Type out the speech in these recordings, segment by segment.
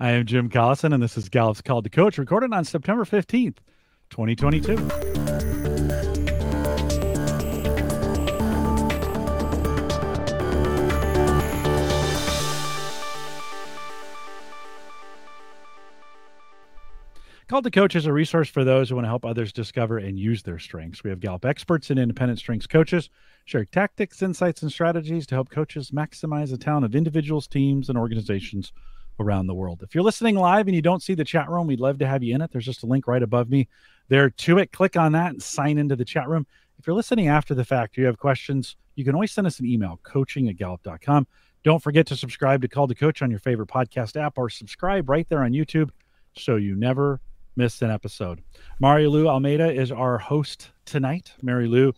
I am Jim Collison, and this is Gallup's Call to Coach, recorded on September 15th, 2022. Call to Coach is a resource for those who want to help others discover and use their strengths. We have Gallup experts and independent strengths coaches share tactics, insights, and strategies to help coaches maximize the talent of individuals, teams, and organizations around the world. If you're listening live and you don't see the chat room, we'd love to have you in it. There's just a link right above me there to it. Click on that and sign into the chat room. If you're listening after the fact, you have questions, you can always send us an email, coaching@gallup.com. Don't forget to subscribe to Call to Coach on your favorite podcast app or subscribe right there on YouTube so you never miss an episode. Maria Lou Almeida is our host tonight. Mary Lou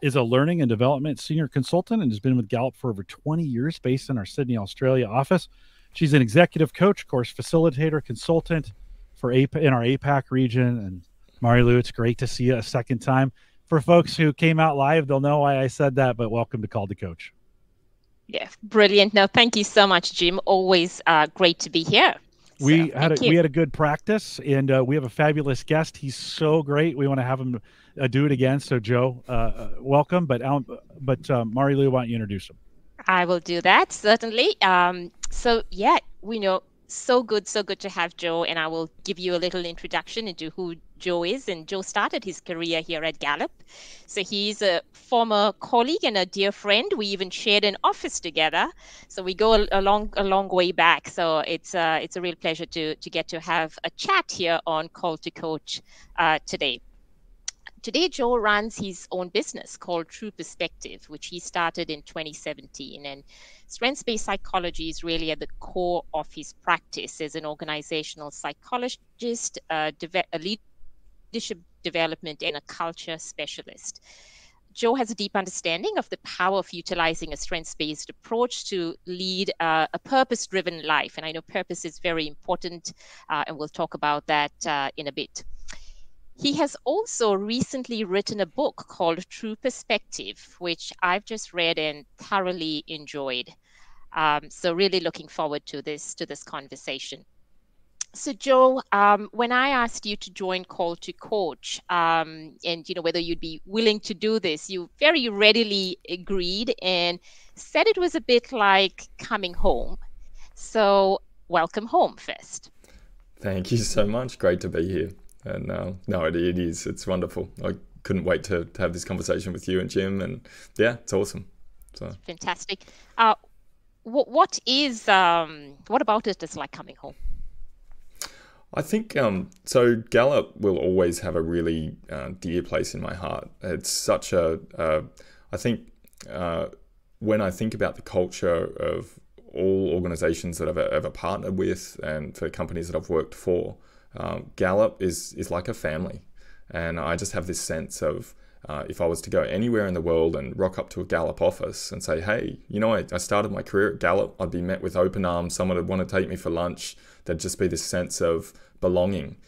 is a learning and development senior consultant and has been with Gallup for over 20 years based in our Sydney, Australia office. She's an executive coach, course facilitator, consultant for in our APAC region. And Maria Lou, it's great to see you a second time. For folks who came out live, they'll know why I said that, but welcome to Call to Coach. Yeah, brilliant. No, thank you so much, Jim. Always great to be here. We had a good practice, and we have a fabulous guest. He's so great. We want to have him do it again. So, Joe, welcome. But Maria Lou, why don't you introduce him? I will do that, certainly. So good to have Joe, and I will give you a little introduction into who Joe is. And Joe started his career here at Gallup. So he's a former colleague and a dear friend. We even shared an office together. So we go a long way back. So it's a real pleasure to get to have a chat here on Call to Coach today. Today, Joe runs his own business called True Perspective, which he started in 2017. And strengths-based psychology is really at the core of his practice as an organizational psychologist, a leadership development, and a culture specialist. Joe has a deep understanding of the power of utilizing a strengths-based approach to lead a purpose-driven life. And I know purpose is very important, and we'll talk about that in a bit. He has also recently written a book called True Perspective, which I've just read and thoroughly enjoyed. So really looking forward to this conversation. So Joe, when I asked you to join Call to Coach, and whether you'd be willing to do this, you very readily agreed and said it was a bit like coming home. So welcome home first. Thank you so much. Great to be here. And no, it is. It's wonderful. I couldn't wait to have this conversation with you and Jim. And yeah, it's awesome. So fantastic. What about it is like coming home? I think so Gallup will always have a really dear place in my heart. It's such I think when I think about the culture of all organizations that I've ever partnered with and for companies that I've worked for, Gallup is like a family, and I just have this sense of if I was to go anywhere in the world and rock up to a Gallup office and say, hey, I started my career at Gallup, I'd be met with open arms. Someone would want to take me for lunch. There'd just be this sense of belonging,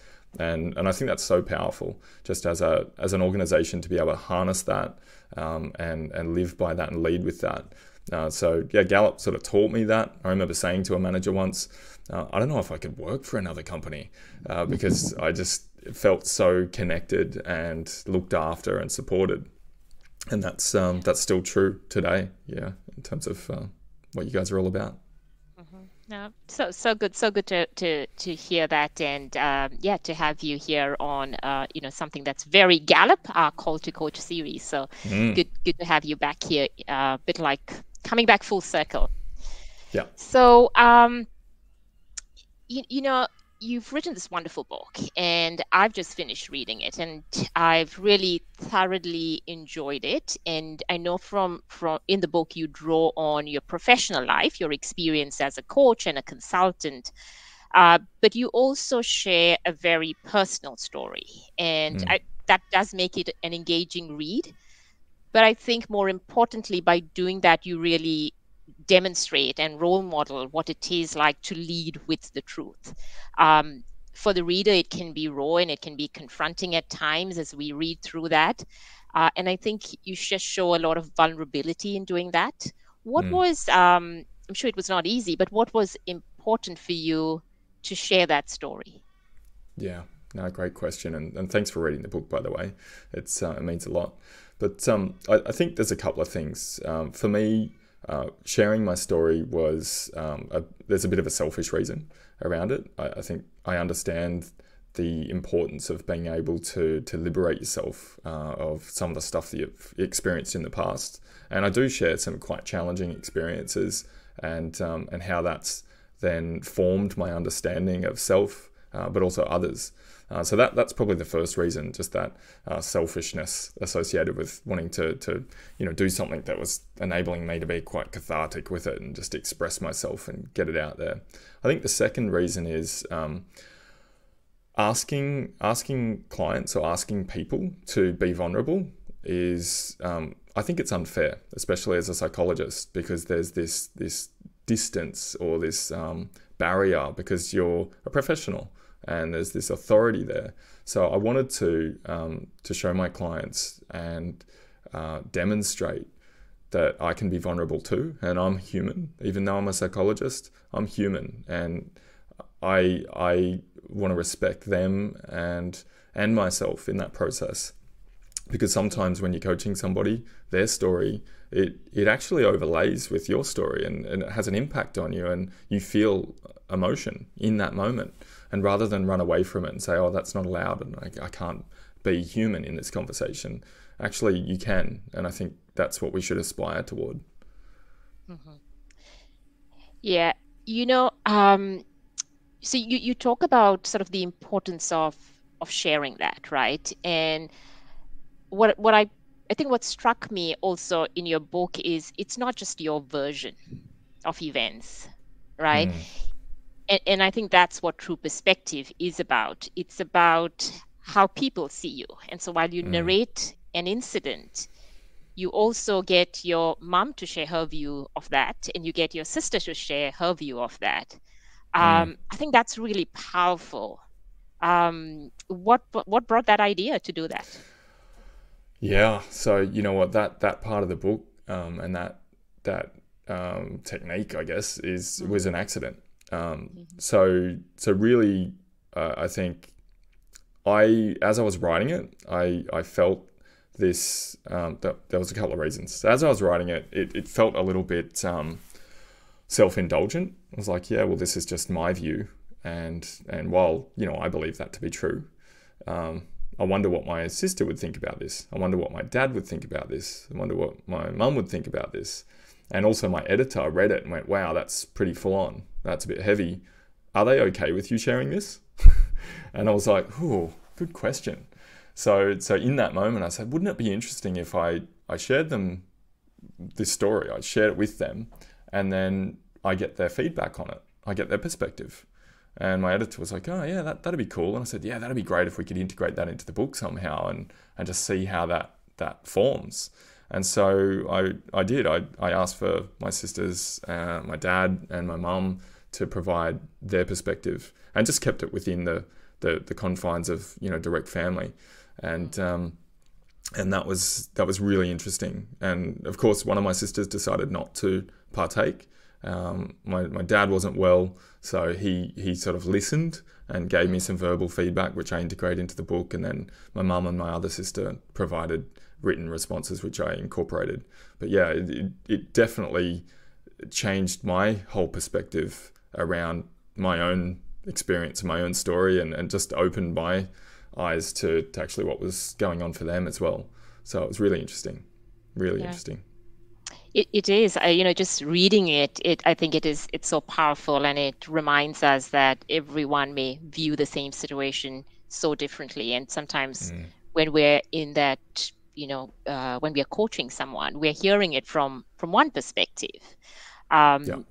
and I think that's so powerful, just as an organization to be able to harness that and live by that and lead with that. Gallup sort of taught me that. I remember saying to a manager once, I don't know if I could work for another company because I just felt so connected and looked after and supported. And that's still true today, yeah, in terms of what you guys are all about. Mm-hmm. No, so good to hear that, and to have you here on something that's very Gallup, our Call to Coach series. So good to have you back here, a bit like coming back full circle. Yeah. So you've written this wonderful book, and I've just finished reading it, and I've really thoroughly enjoyed it. And I know from in the book you draw on your professional life, your experience as a coach and a consultant, but you also share a very personal story, and that does make it an engaging read. But I think more importantly, by doing that, you really demonstrate and role model what it is like to lead with the truth. For the reader, it can be raw and it can be confronting at times as we read through that. And I think you just show a lot of vulnerability in doing that. What was, I'm sure it was not easy, but what was important for you to share that story? Yeah, no, great question. And thanks for reading the book, by the way. It's, it means a lot. But I think there's a couple of things. For me, sharing my story was, there's a bit of a selfish reason around it. I think I understand the importance of being able to liberate yourself of some of the stuff that you've experienced in the past. And I do share some quite challenging experiences and how that's then formed my understanding of self, but also others. So that's probably the first reason, just that selfishness associated with wanting to do something that was enabling me to be quite cathartic with it and just express myself and get it out there. I think the second reason is asking clients or asking people to be vulnerable is, I think it's unfair, especially as a psychologist, because there's this distance or this barrier because you're a professional. And there's this authority there. So I wanted to show my clients and demonstrate that I can be vulnerable too, and I'm human. Even though I'm a psychologist, I'm human, and I want to respect them and myself in that process. Because sometimes when you're coaching somebody, their story, it actually overlays with your story, and it has an impact on you, and you feel emotion in that moment. And rather than run away from it and say, oh, that's not allowed, and I can't be human in this conversation, actually you can. And I think that's what we should aspire toward. Mm-hmm. Yeah, so you talk about sort of the importance of sharing that, right? And what I think what struck me also in your book is it's not just your version of events, right? Mm. And I think that's what True Perspective is about. It's about how people see you. And so while you narrate an incident, you also get your mom to share her view of that, and you get your sister to share her view of that. I think that's really powerful. What brought that idea to do that? Yeah, so you know what, that part of the book and that technique, I guess, was an accident. So really, I think as I was writing it, I felt this, there was a couple of reasons. So as I was writing it, it felt a little bit self-indulgent. I was like, yeah, well, this is just my view. And while, I believe that to be true, I wonder what my sister would think about this. I wonder what my dad would think about this. I wonder what my mum would think about this. And also my editor read it and went, wow, that's pretty full on. That's a bit heavy. Are they okay with you sharing this? And I was like, oh, good question. So in that moment, I said, wouldn't it be interesting if I shared them this story? I shared it with them, and then I get their feedback on it. I get their perspective. And my editor was like, oh yeah, that'd be cool. And I said, yeah, that'd be great if we could integrate that into the book somehow and just see how that forms. And so I did. I asked for my sisters, my dad and my mum to provide their perspective, and just kept it within the confines of direct family, and that was really interesting. And of course, one of my sisters decided not to partake. My dad wasn't well, so he sort of listened and gave me some verbal feedback, which I integrated into the book. And then my mum and my other sister provided written responses, which I incorporated. But yeah, it definitely changed my whole perspective around my own experience, my own story, and just opened my eyes to actually what was going on for them as well. So it was really interesting, really interesting. It is, just reading it, I think it's so powerful, and it reminds us that everyone may view the same situation so differently. And sometimes when we're in that, when we are coaching someone, we're hearing it from one perspective. And,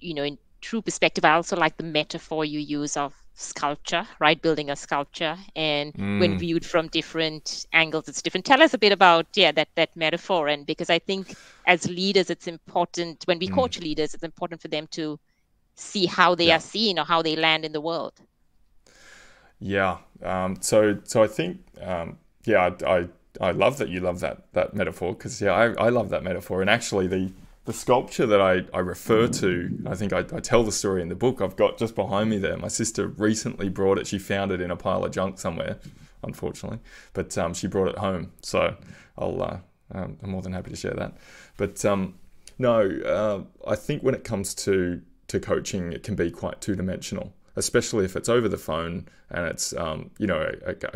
in True Perspective, I also like the metaphor you use of sculpture, right? Building a sculpture, and when viewed from different angles, it's different. Tell us a bit about that metaphor, and because I think as leaders, it's important when we coach leaders, it's important for them to see how they are seen or how they land in the world. Yeah. So I think I love that you love that metaphor, because I love that metaphor. And actually, the the sculpture that I refer to, I think I tell the story in the book, I've got just behind me there. My sister recently brought it. She found it in a pile of junk somewhere, unfortunately, but she brought it home. So I'm more than happy to share that. But I think when it comes to coaching, it can be quite two-dimensional, especially if it's over the phone and it's, a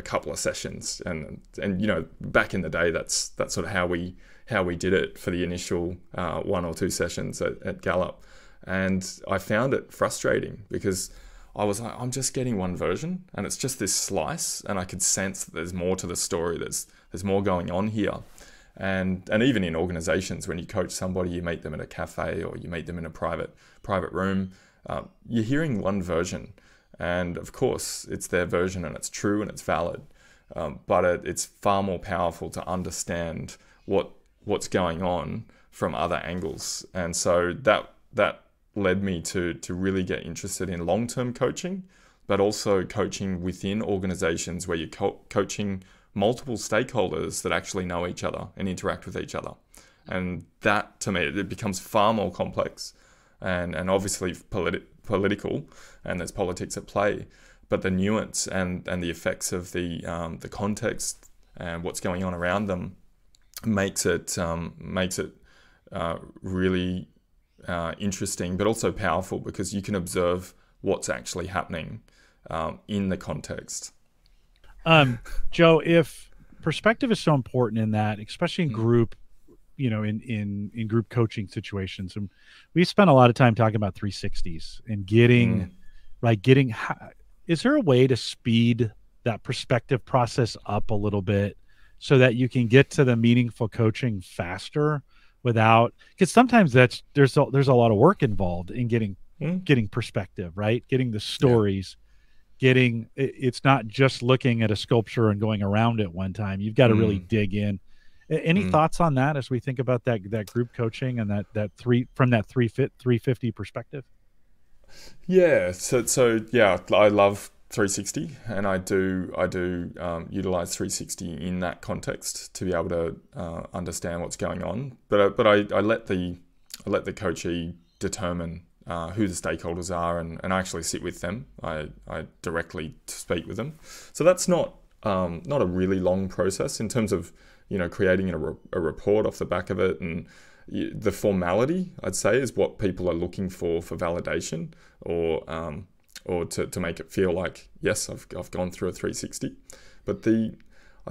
couple of sessions. And back in the day, that's sort of how we did it for the initial one or two sessions at Gallup. And I found it frustrating because I was like, I'm just getting one version and it's just this slice. And I could sense that there's more to the story. There's more going on here. And even in organizations, when you coach somebody, you meet them at a cafe or you meet them in a private room, you're hearing one version. And of course, it's their version and it's true and it's valid. But it's far more powerful to understand what's going on from other angles. And so that led me to really get interested in long-term coaching, but also coaching within organizations where you're coaching multiple stakeholders that actually know each other and interact with each other. And that, to me, it becomes far more complex and obviously political, and there's politics at play, but the nuance and the effects of the context and what's going on around them makes it really interesting, but also powerful, because you can observe what's actually happening in the context. Joe, if perspective is so important in that, especially in group, in group coaching situations, and we spent a lot of time talking about 360s and getting, is there a way to speed that perspective process up a little bit so that you can get to the meaningful coaching faster without, because sometimes there's a lot of work involved in getting perspective, right? Getting the stories, it's not just looking at a sculpture and going around it one time. You've got to really dig in. Any thoughts on that as we think about that group coaching and that 350 perspective? Yeah. So I love 360, and I do utilize 360 in that context to be able to understand what's going on. But I let the coachee determine who the stakeholders are, and I actually sit with them. I directly speak with them. So that's not a really long process in terms of, creating a report off the back of it. And the formality, I'd say, is what people are looking for validation or to make it feel like, yes, I've gone through a 360. But I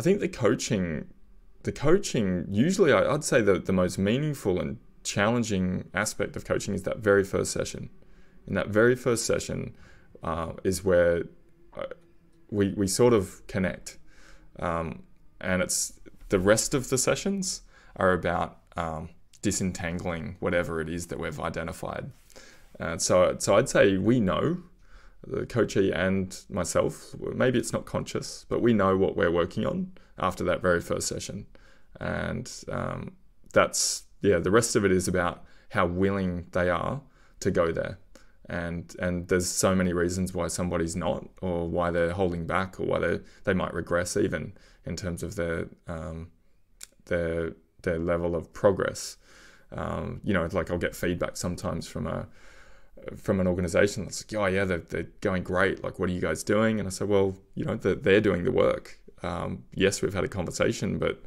think the coaching, usually I'd say that the most meaningful and challenging aspect of coaching is that very first session. And that very first session is where we sort of connect, and it's the rest of the sessions are about disentangling whatever it is that we've identified. So I'd say we know, the coachee and myself, maybe it's not conscious, but we know what we're working on after that very first session, and that's. Yeah, the rest of it is about how willing they are to go there. And there's so many reasons why somebody's not, or why they're holding back, or why they might regress even in terms of their level of progress. Like I'll get feedback sometimes from an organization that's like, oh yeah, they're going great. Like, what are you guys doing? And I say, well, they're doing the work. Yes, we've had a conversation, but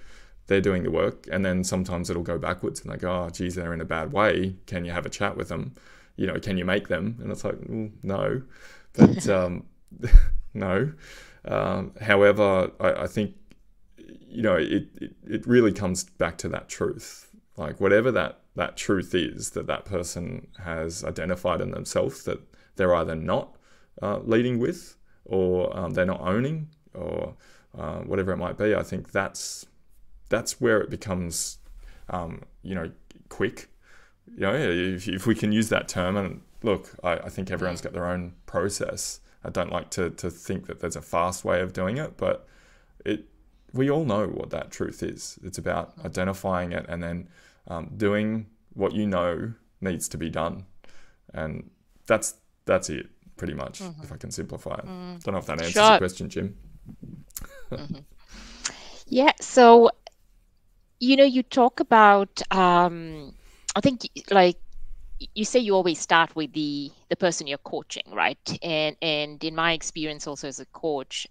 they're doing the work. And then sometimes it'll go backwards and they go, oh, geez, they're in a bad way. Can you have a chat with them? Can you make them? And it's like, well, no, but no. However, I think, it really comes back to that truth. Like, whatever that truth is that person has identified in themselves that they're either not leading with, or they're not owning, or whatever it might be. I think that's where it becomes, quick. If we can use that term, and look, I think everyone's got their own process. I don't like to think that there's a fast way of doing it, but we all know what that truth is. It's about identifying it and then doing what needs to be done. And that's it, pretty much, if I can simplify it. Don't know if that answers the question, Jim. Yeah, so... you talk about I think, like you say, you always start with the person you're coaching, right? And in my experience also as a coach,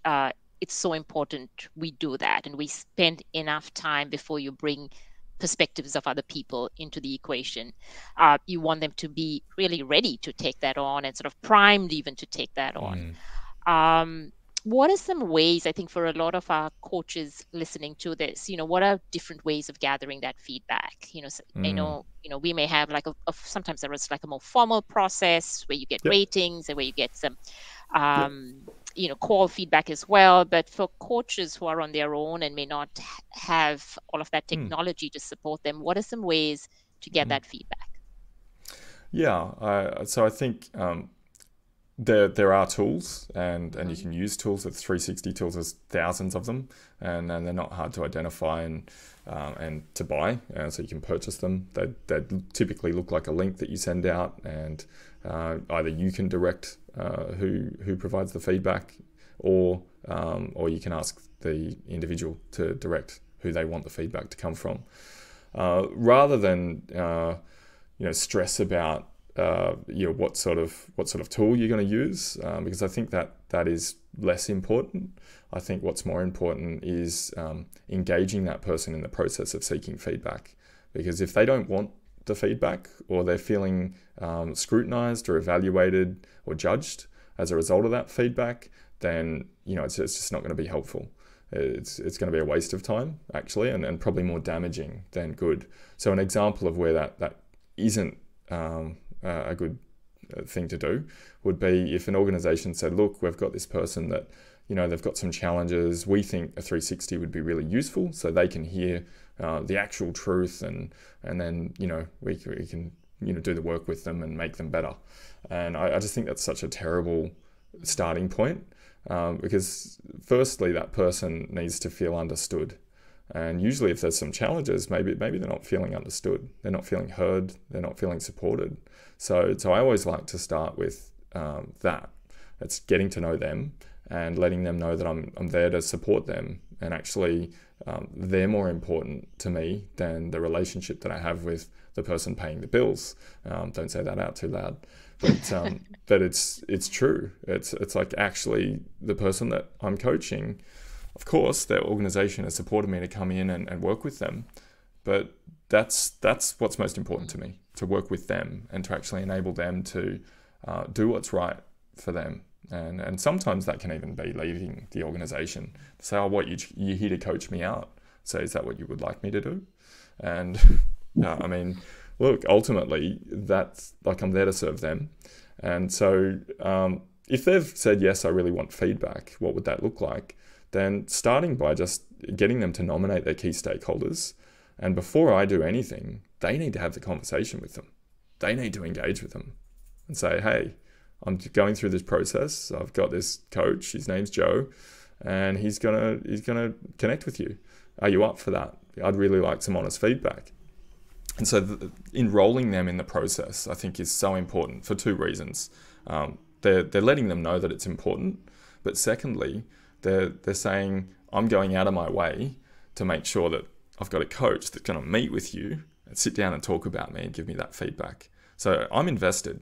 it's so important we do that, and we spend enough time before you bring perspectives of other people into the equation. You want them to be really ready to take that on and sort of primed even to take that on. What are some ways, I think, for a lot of our coaches listening to this, you know, what are different ways of gathering that feedback? You know, I know, you know, we may have like sometimes there is like a more formal process where you get ratings and where you get some, you know, call feedback as well. But for coaches who are on their own and may not have all of that technology to support them, what are some ways to get that feedback? Yeah, so I think, There are tools, and you can use tools. It's 360 tools. There's thousands of them, and they're not hard to identify and to buy. So you can purchase them. They typically look like a link that you send out, and either you can direct who provides the feedback, or you can ask the individual to direct who they want the feedback to come from, rather than you know, stress about you know, what sort of tool you're going to use, because I think that is less important. I think what's more important is engaging that person in the process of seeking feedback, because if they don't want the feedback, or they're feeling scrutinized or evaluated or judged as a result of that feedback, then, you know, it's just not going to be helpful. It's going to be a waste of time, actually, and probably more damaging than good. So an example of where that isn't a good thing to do would be if an organization said, look, we've got this person that, you know, they've got some challenges. We think a 360 would be really useful, so they can hear the actual truth, and then, you know, we can, you know, do the work with them and make them better. And I just think that's such a terrible starting point, because firstly, that person needs to feel understood. And usually if there's some challenges, maybe they're not feeling understood, they're not feeling heard, they're not feeling supported. So I always like to start with that. It's getting to know them and letting them know that I'm there to support them. And actually, they're more important to me than the relationship that I have with the person paying the bills. Don't say that out too loud. But, but it's true. It's like, actually, the person that I'm coaching, of course, their organization has supported me to come in and work with them, but that's what's most important to me, to work with them and to actually enable them to do what's right for them. And sometimes that can even be leaving the organization. Say, oh, what, you're here to coach me out. So is that what you would like me to do? And I mean, look, ultimately, that's like, I'm there to serve them. And so if they've said, yes, I really want feedback, what would that look like? Then starting by just getting them to nominate their key stakeholders. And before I do anything, they need to have the conversation with them. They need to engage with them and say, hey, I'm going through this process. I've got this coach, his name's Joe, and he's gonna connect with you. Are you up for that? I'd really like some honest feedback. And so enrolling them in the process, I think, is so important for two reasons. They're letting them know that it's important, but secondly, They're saying, I'm going out of my way to make sure that I've got a coach that's going to meet with you and sit down and talk about me and give me that feedback. So I'm invested,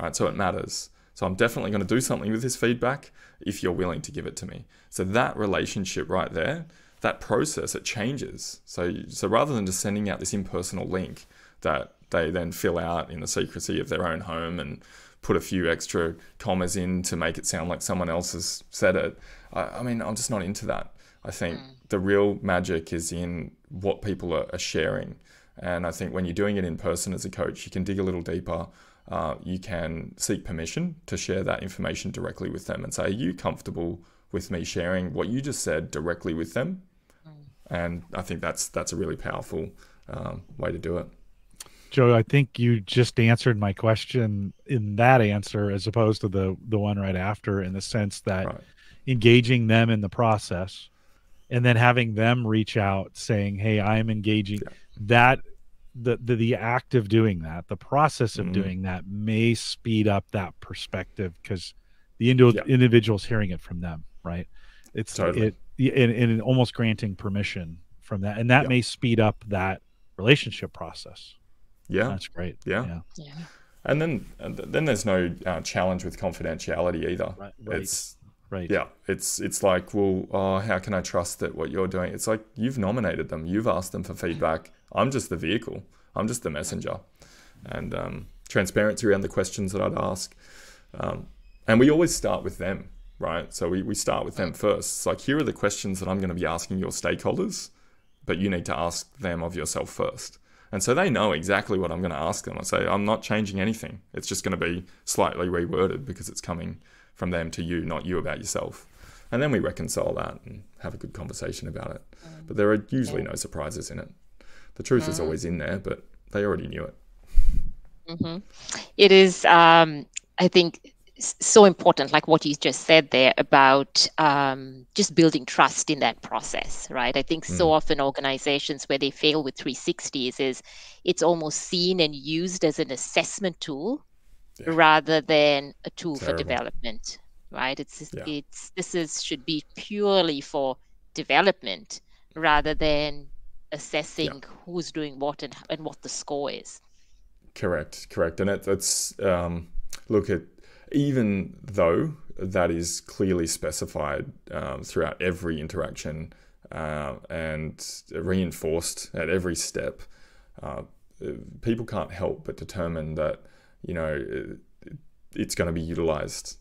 right? So it matters. So I'm definitely going to do something with this feedback if you're willing to give it to me. So that relationship right there, that process, it changes. So rather than just sending out this impersonal link that they then fill out in the secrecy of their own home and put a few extra commas in to make it sound like someone else has said it, I mean, I'm just not into that. I think the real magic is in what people are sharing. And I think when you're doing it in person as a coach, you can dig a little deeper. You can seek permission to share that information directly with them and say, are you comfortable with me sharing what you just said directly with them? And I think that's a really powerful way to do it. Joe, I think you just answered my question in that answer, as opposed to the one right after, in the sense that engaging them in the process and then having them reach out saying, hey, I'm engaging, that the act of doing that, the process of doing that may speed up that perspective, because the individual's hearing it from them, right? It's and almost granting permission from that, and that may speed up that relationship process. Yeah, that's great. Yeah. And then there's no challenge with confidentiality either. Right. Right. Yeah, it's like, well, how can I trust that what you're doing? It's like, you've nominated them, you've asked them for feedback. I'm just the vehicle. I'm just the messenger. And transparency around the questions that I'd ask. And we always start with them, right? So we start with them first. It's like, here are the questions that I'm going to be asking your stakeholders, but you need to ask them of yourself first. And so they know exactly what I'm going to ask them. I say, I'm not changing anything. It's just going to be slightly reworded because it's coming from them to you, not you about yourself. And then we reconcile that and have a good conversation about it. But there are usually no surprises in it. The truth is always in there, but they already knew it. It is, I think, so important, like what you just said there about just building trust in that process, right? I think so often organizations, where they fail with 360s, is it's almost seen and used as an assessment tool rather than a tool for development, right? This should be purely for development rather than assessing who's doing what and what the score is. Correct. And it's look at, even though that is clearly specified throughout every interaction and reinforced at every step, people can't help but determine that, you know, it's going to be utilized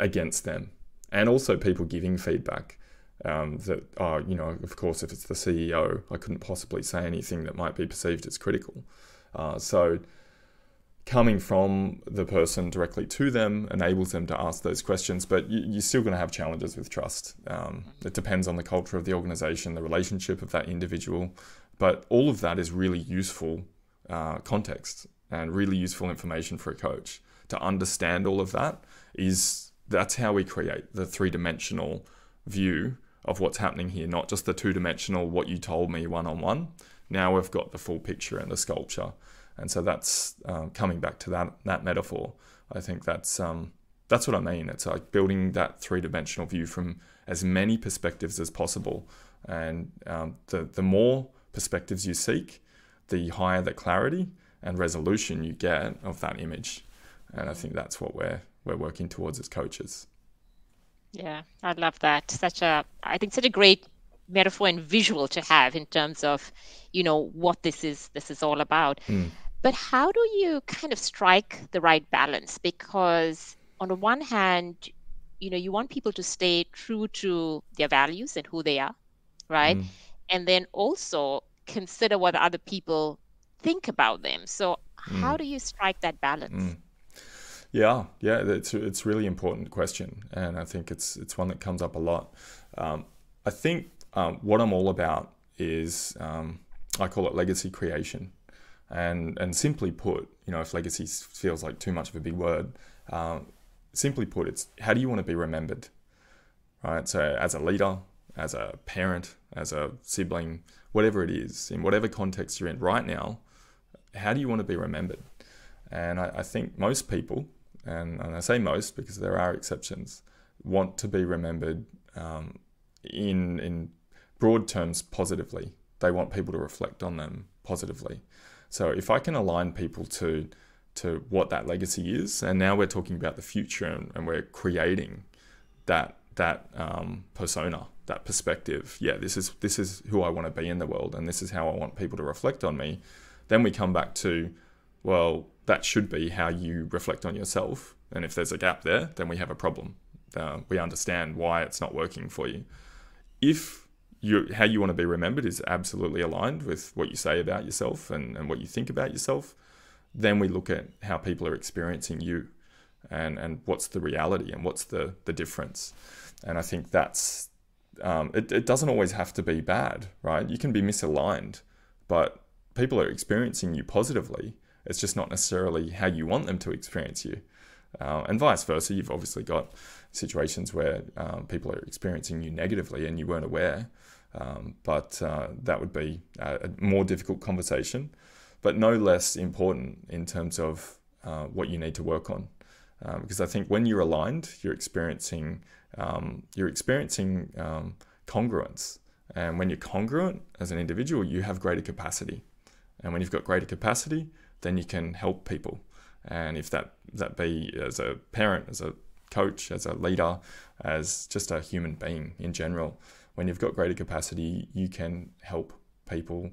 against them. And also people giving feedback that, you know, of course, if it's the CEO, I couldn't possibly say anything that might be perceived as critical. So coming from the person directly to them enables them to ask those questions, but you're still going to have challenges with trust. It depends on the culture of the organization, the relationship of that individual, but all of that is really useful context and really useful information for a coach to understand. All of that is, that's how we create the three-dimensional view of what's happening here, not just the two-dimensional, what you told me one-on-one. Now we've got the full picture and the sculpture. And so that's coming back to that metaphor. I think that's what I mean. It's like building that three-dimensional view from as many perspectives as possible. And the more perspectives you seek, the higher the clarity and resolution you get of that image. And I think that's what we're working towards as coaches. Yeah, I love that. I think such a great metaphor and visual to have in terms of, you know, what this is all about. But how do you kind of strike the right balance? Because on the one hand, you know, you want people to stay true to their values and who they are, right? And then also consider what other people think about them. So how do you strike that balance? Yeah, it's a really important question, and I think it's one that comes up a lot. I think what I'm all about is, I call it legacy creation. And simply put, you know, if legacy feels like too much of a big word, simply put, it's how do you want to be remembered, right? So as a leader, as a parent, as a sibling, whatever it is, in whatever context you're in right now, how do you want to be remembered? And I think most people, and I say most because there are exceptions, want to be remembered in broad terms positively. They want people to reflect on them positively. So if I can align people to what that legacy is, and now we're talking about the future, and we're creating that persona, that perspective. Yeah, this is who I want to be in the world, and this is how I want people to reflect on me. Then we come back to, well, that should be how you reflect on yourself. And if there's a gap there, then we have a problem. We understand why it's not working for you. If how you want to be remembered is absolutely aligned with what you say about yourself and what you think about yourself, then we look at how people are experiencing you and what's the reality and what's the difference. And I think that's, it doesn't always have to be bad, right? You can be misaligned, but people are experiencing you positively. It's just not necessarily how you want them to experience you. And vice versa, you've obviously got situations where people are experiencing you negatively and you weren't aware, but that would be a more difficult conversation, but no less important in terms of what you need to work on. Because I think when you're aligned, you're experiencing congruence. And when you're congruent as an individual, you have greater capacity. And when you've got greater capacity, then you can help people. And if that be as a parent, as a coach, as a leader, as just a human being in general, when you've got greater capacity, you can help people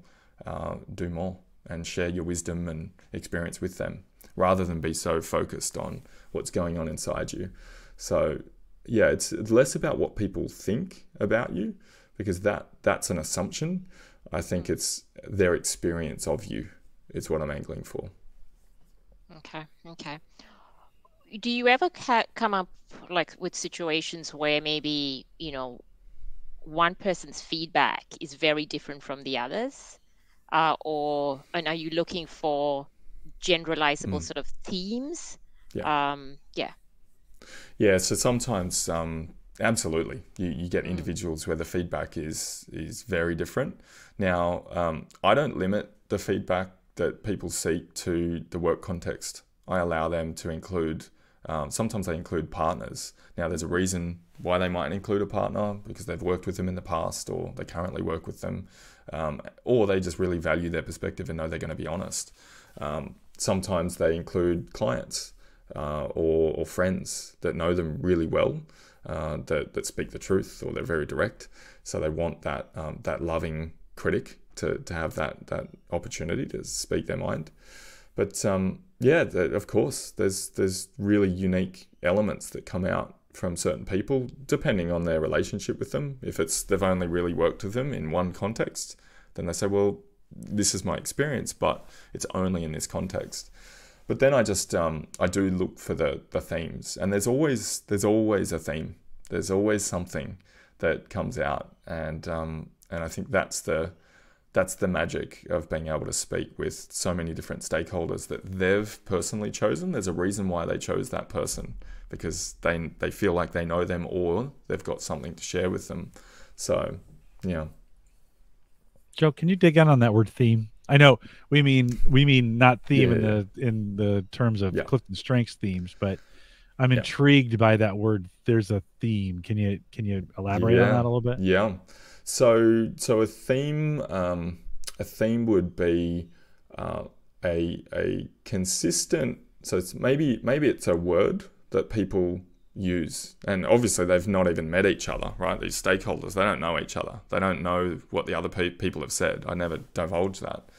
do more and share your wisdom and experience with them, rather than be so focused on what's going on inside you. So yeah, it's less about what people think about you, because that's an assumption. I think it's their experience of you is what I'm angling for. Okay. Do you ever come up like with situations where maybe, you know, one person's feedback is very different from the others? And are you looking for generalizable sort of themes? Yeah. Yeah, so sometimes, absolutely, you get individuals where the feedback is very different. Now, I don't limit the feedback that people seek to the work context. I allow them to include, sometimes they include partners. Now, there's a reason why they might include a partner, because they've worked with them in the past, or they currently work with them, or they just really value their perspective and know they're going to be honest. Sometimes they include clients or friends that know them really well, that speak the truth, or they're very direct. So they want that loving critic to have that opportunity to speak their mind. But yeah, of course, there's really unique elements that come out from certain people, depending on their relationship with them. If it's they've only really worked with them in one context, then they say, well, this is my experience, but it's only in this context. But then I just I do look for the themes, and there's always a theme. There's always something that comes out, and I think that's the magic of being able to speak with so many different stakeholders that they've personally chosen. There's a reason why they chose that person, because they feel like they know them, or they've got something to share with them. So, yeah. Joe, can you dig in on that word theme? I know we mean not theme in the terms of CliftonStrengths themes, but I'm intrigued by that word. There's a theme. Can you elaborate on that a little bit? Yeah. So a theme would be a consistent. So it's maybe it's a word that people use, and obviously they've not even met each other, right? These stakeholders, they don't know each other. They don't know what the other people have said. I never divulge that,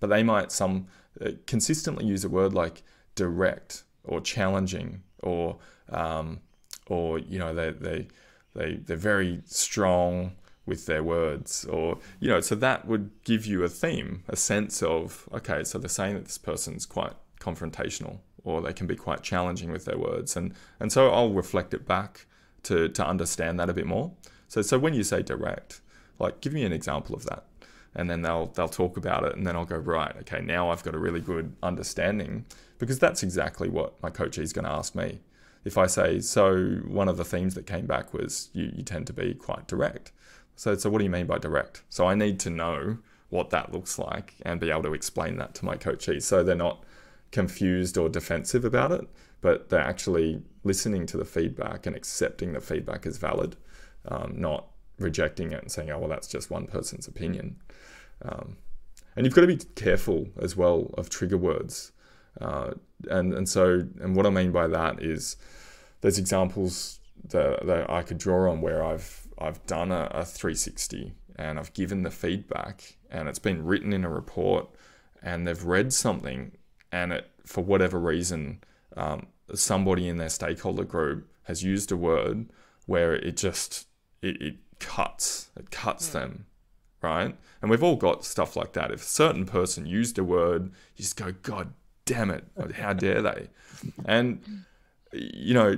but they might consistently use a word like direct or challenging, or you know, they're very strong with their words, or, you know, so that would give you a theme, a sense of, okay, so they're saying that this person's quite confrontational, or they can be quite challenging with their words. And so I'll reflect it back to understand that a bit more. So when you say direct, like, give me an example of that. And then they'll talk about it, and then I'll go, right, okay, now I've got a really good understanding, because that's exactly what my coachee is going to ask me. If I say, so one of the themes that came back was you tend to be quite direct. So what do you mean by direct? So I need to know what that looks like and be able to explain that to my coachee, so they're not confused or defensive about it, but they're actually listening to the feedback and accepting the feedback as valid, not rejecting it and saying, oh, well, that's just one person's opinion. And you've got to be careful as well of trigger words. And what I mean by that is there's examples that I could draw on where I've done a 360 and I've given the feedback and it's been written in a report, and they've read something, and it, for whatever reason, somebody in their stakeholder group has used a word where it cuts them, right? And we've all got stuff like that. If a certain person used a word, you just go, God damn it, how dare they? And, you know,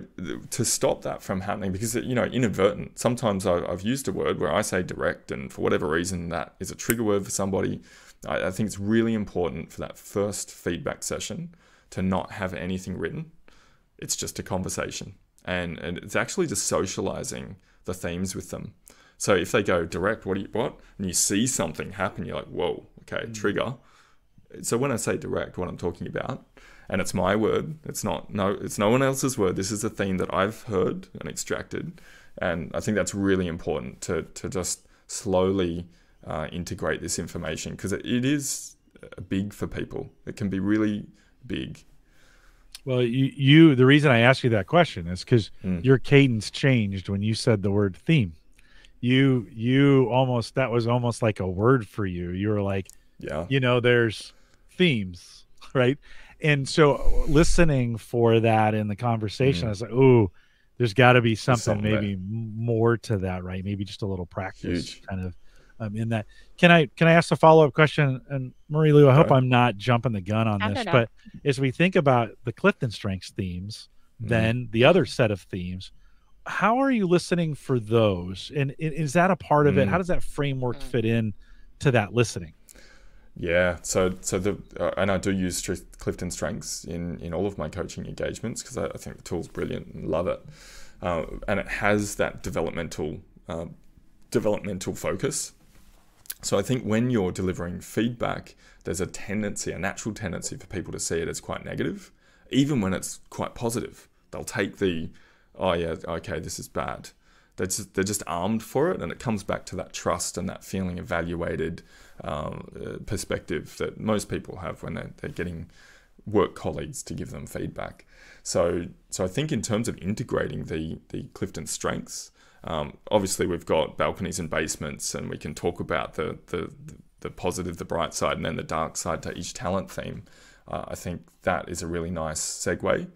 to stop that from happening, because, you know, inadvertent, sometimes I've used a word where I say direct, and for whatever reason that is a trigger word for somebody. I think it's really important for that first feedback session to not have anything written. It's just a conversation, and it's actually just socializing the themes with them. So if they go direct, what? And you see something happen, you're like, whoa, okay, trigger. So when I say direct, what I'm talking about, and it's my word, it's no one else's word. This is a theme that I've heard and extracted. And I think that's really important to just slowly integrate this information, because it is big for people. It can be really big. Well, you the reason I asked you that question is because your cadence changed when you said the word theme. You almost, that was almost like a word for you. You were like, yeah, you know, there's themes, right? And so listening for that in the conversation, I was like, ooh, there's got to be something maybe more to that, right? Maybe just a little practice kind of in that. Can I ask a follow-up question? And Maria Lou, I hope I'm not jumping the gun on this, but as we think about the CliftonStrengths themes, then the other set of themes, how are you listening for those? And is that a part of it? How does that framework fit in to that listening? Yeah, so the and I do use CliftonStrengths in all of my coaching engagements because I think the tool's brilliant and love it, and it has that developmental focus. So I think when you're delivering feedback, there's a tendency, a natural tendency, for people to see it as quite negative, even when it's quite positive. They'll take the, oh yeah, okay, this is bad. They're just armed for it, and it comes back to that trust and that feeling evaluated perspective that most people have when they're getting work colleagues to give them feedback. So I think in terms of integrating the CliftonStrengths, obviously we've got balconies and basements, and we can talk about the positive, the bright side, and then the dark side to each talent theme. I think that is a really nice segue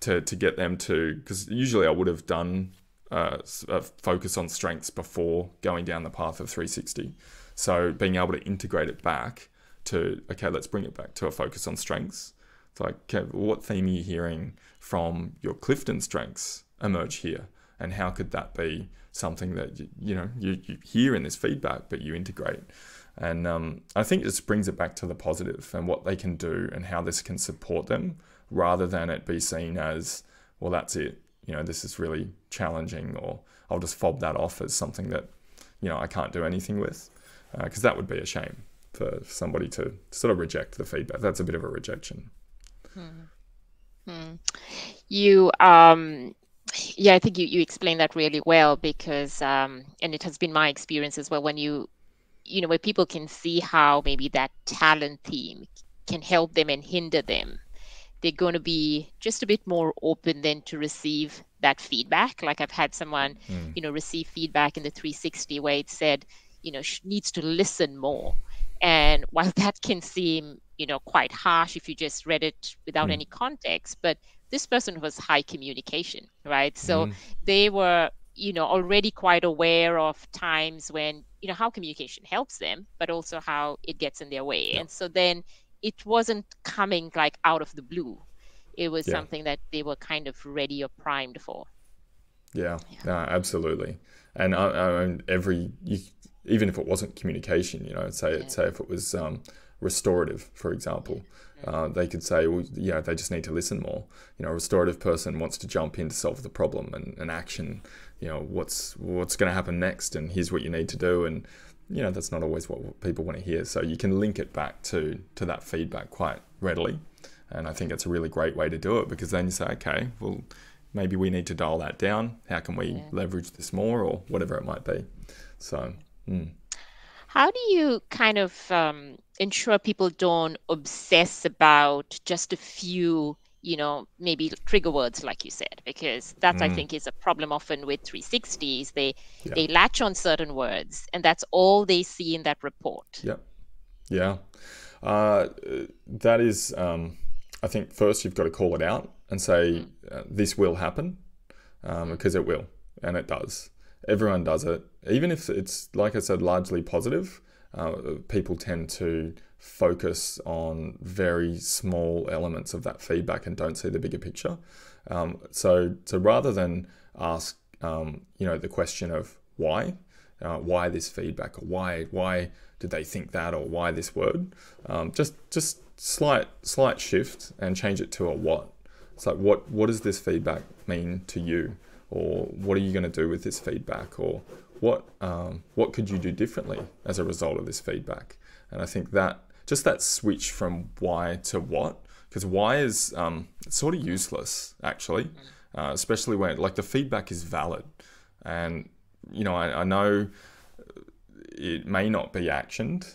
to get them to, because usually I would have done a focus on strengths before going down the path of 360. So being able to integrate it back to, okay, let's bring it back to a focus on strengths. It's like, okay, what theme are you hearing from your CliftonStrengths emerge here? And how could that be something that you hear in this feedback, but you integrate? And I think it just brings it back to the positive and what they can do and how this can support them, rather than it be seen as, well, that's it. You know, this is really challenging, or I'll just fob that off as something that, you know, I can't do anything with, because that would be a shame for somebody to sort of reject the feedback. That's a bit of a rejection. You, yeah, I think you explained that really well, because, and it has been my experience as well, when when people can see how maybe that talent theme can help them and hinder them, they're going to be just a bit more open then to receive that feedback. Like I've had someone, receive feedback in the 360 where it said, she needs to listen more. And while that can seem, quite harsh if you just read it without any context, but this person was high communication, right? So they were, already quite aware of times when, how communication helps them, but also how it gets in their way. Yeah. And so then it wasn't coming like out of the blue. It was something that they were kind of ready or primed for. Yeah, no, absolutely. And I mean, even if it wasn't communication, say if it was restorative, for example, they could say, well, yeah, they just need to listen more. A restorative person wants to jump in to solve the problem and action, what's going to happen next, and here's what you need to do. And that's not always what people want to hear. So you can link it back to that feedback quite readily. And I think it's a really great way to do it, because then you say, okay, well, maybe we need to dial that down. How can we leverage this more, or whatever it might be? So, how do you kind of ensure people don't obsess about just a few, maybe trigger words, like you said, because that I think is a problem often with 360s. They latch on certain words, and that's all they see in that report. That is, I think first you've got to call it out and say, this will happen, because it will, and it does. Everyone does it. Even if it's, like I said, largely positive, people tend to focus on very small elements of that feedback and don't see the bigger picture. So rather than ask, the question of why this feedback, or why did they think that, or why this word, just slight shift and change it to a what. It's like, what does this feedback mean to you? Or what are you going to do with this feedback? Or what could you do differently as a result of this feedback? And I think that just that switch from why to what, because why is it's sort of useless, actually, especially when like the feedback is valid. And I know it may not be actioned,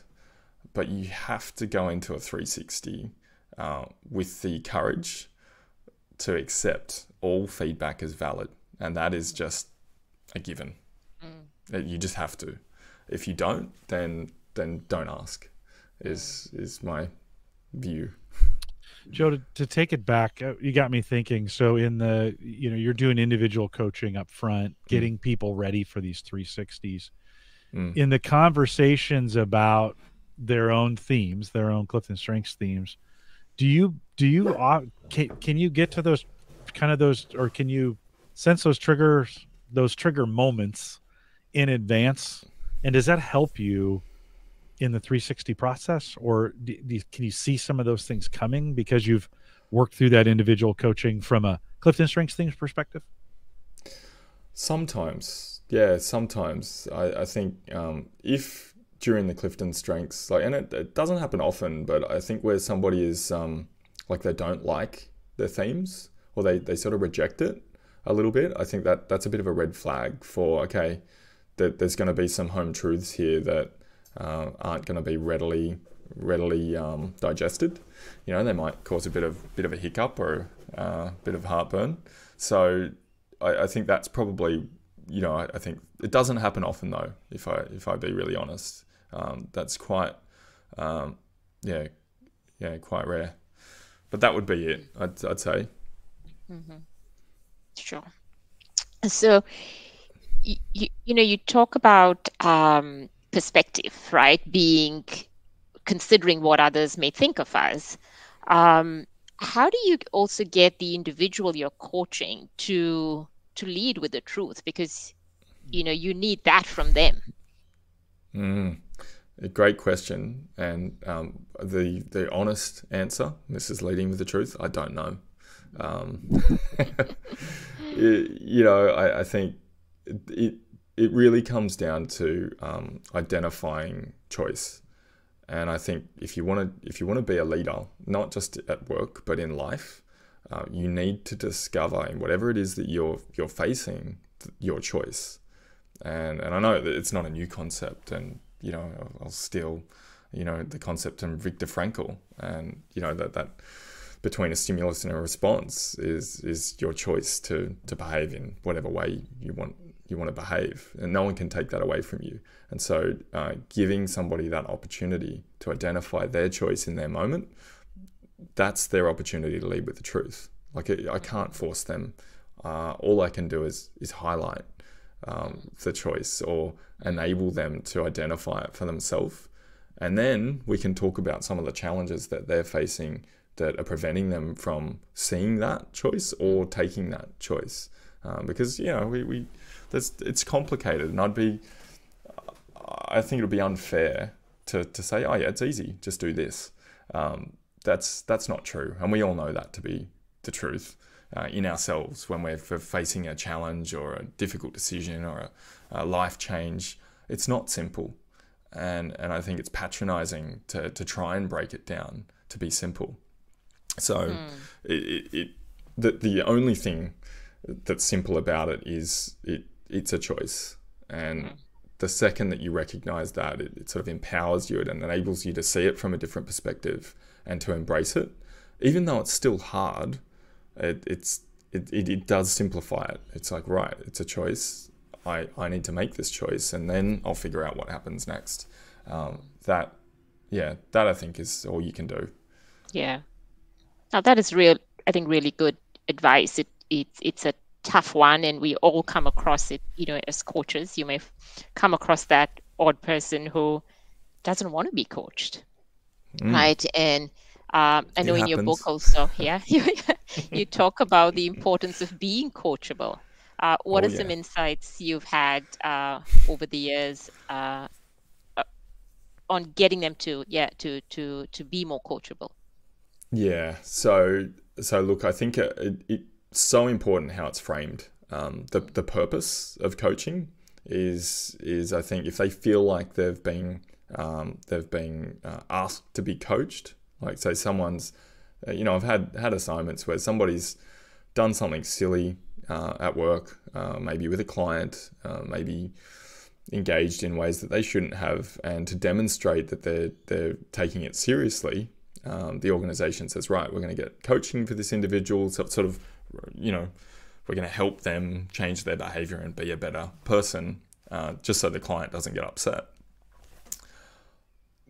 but you have to go into a 360 with the courage to accept all feedback as valid. And that is just a given. You just have to. If you don't, then don't ask, is my view. Joe, to take it back, you got me thinking. So in the, you're doing individual coaching up front, getting people ready for these 360s. In the conversations about their own themes, their own CliftonStrengths themes, can you get to those kind of or can you sense those triggers, those trigger moments in advance? And does that help you in the 360 process, or can you see some of those things coming because you've worked through that individual coaching from a CliftonStrengths things perspective? Sometimes, yeah, sometimes. I think if during the CliftonStrengths, and it doesn't happen often, but I think where somebody is they don't like their themes, or they sort of reject it a little bit, I think that's a bit of a red flag for, okay, that there's going to be some home truths here that aren't going to be readily digested. They might cause a bit of a hiccup or a bit of heartburn. So I think that's probably, I think it doesn't happen often though, if I be really honest. That's quite, quite rare. But that would be it, I'd say. Mm-hmm. Sure. So, you talk about perspective, right? Considering what others may think of us. How do you also get the individual you're coaching to lead with the truth? Because, you need that from them. A great question. And the honest answer, this is leading with the truth, I don't know. I think it really comes down to identifying choice. And I think if you want to be a leader, not just at work but in life, you need to discover in whatever it is that you're facing your choice. And I know that it's not a new concept, and I'll steal the concept from Viktor Frankl, and that between a stimulus and a response is your choice to behave in whatever way you want to behave, and no one can take that away from you. And so giving somebody that opportunity to identify their choice in their moment, that's their opportunity to lead with the truth. I can't force them. All I can do is highlight the choice, or enable them to identify it for themselves. And then we can talk about some of the challenges that they're facing that are preventing them from seeing that choice or taking that choice. Because, it's complicated, and I think it would be unfair to say, oh yeah, it's easy, just do this. That's not true. And we all know that to be the truth in ourselves when we're facing a challenge or a difficult decision or a life change. It's not simple. And I think it's patronizing to try and break it down to be simple. So the only thing that's simple about it is it's a choice. And the second that you recognize that, it sort of empowers you and enables you to see it from a different perspective and to embrace it. Even though it's still hard, it does simplify it. It's like, right, it's a choice. I need to make this choice, and then I'll figure out what happens next. That I think is all you can do. Yeah. Now that is really good advice. It's a tough one, and we all come across it, as coaches. You may come across that odd person who doesn't want to be coached, right? And I know in your book also, you talk about the importance of being coachable. What are some insights you've had over the years on getting them to be more coachable? Yeah. So look, I think it's so important how it's framed. The purpose of coaching is I think if they feel like they've been asked to be coached, like say someone's, I've had assignments where somebody's done something silly at work, maybe with a client, maybe engaged in ways that they shouldn't have, and to demonstrate that they're taking it seriously, the organization says, right, we're going to get coaching for this individual, so it's sort of, you know, we're going to help them change their behavior and be a better person, just so the client doesn't get upset.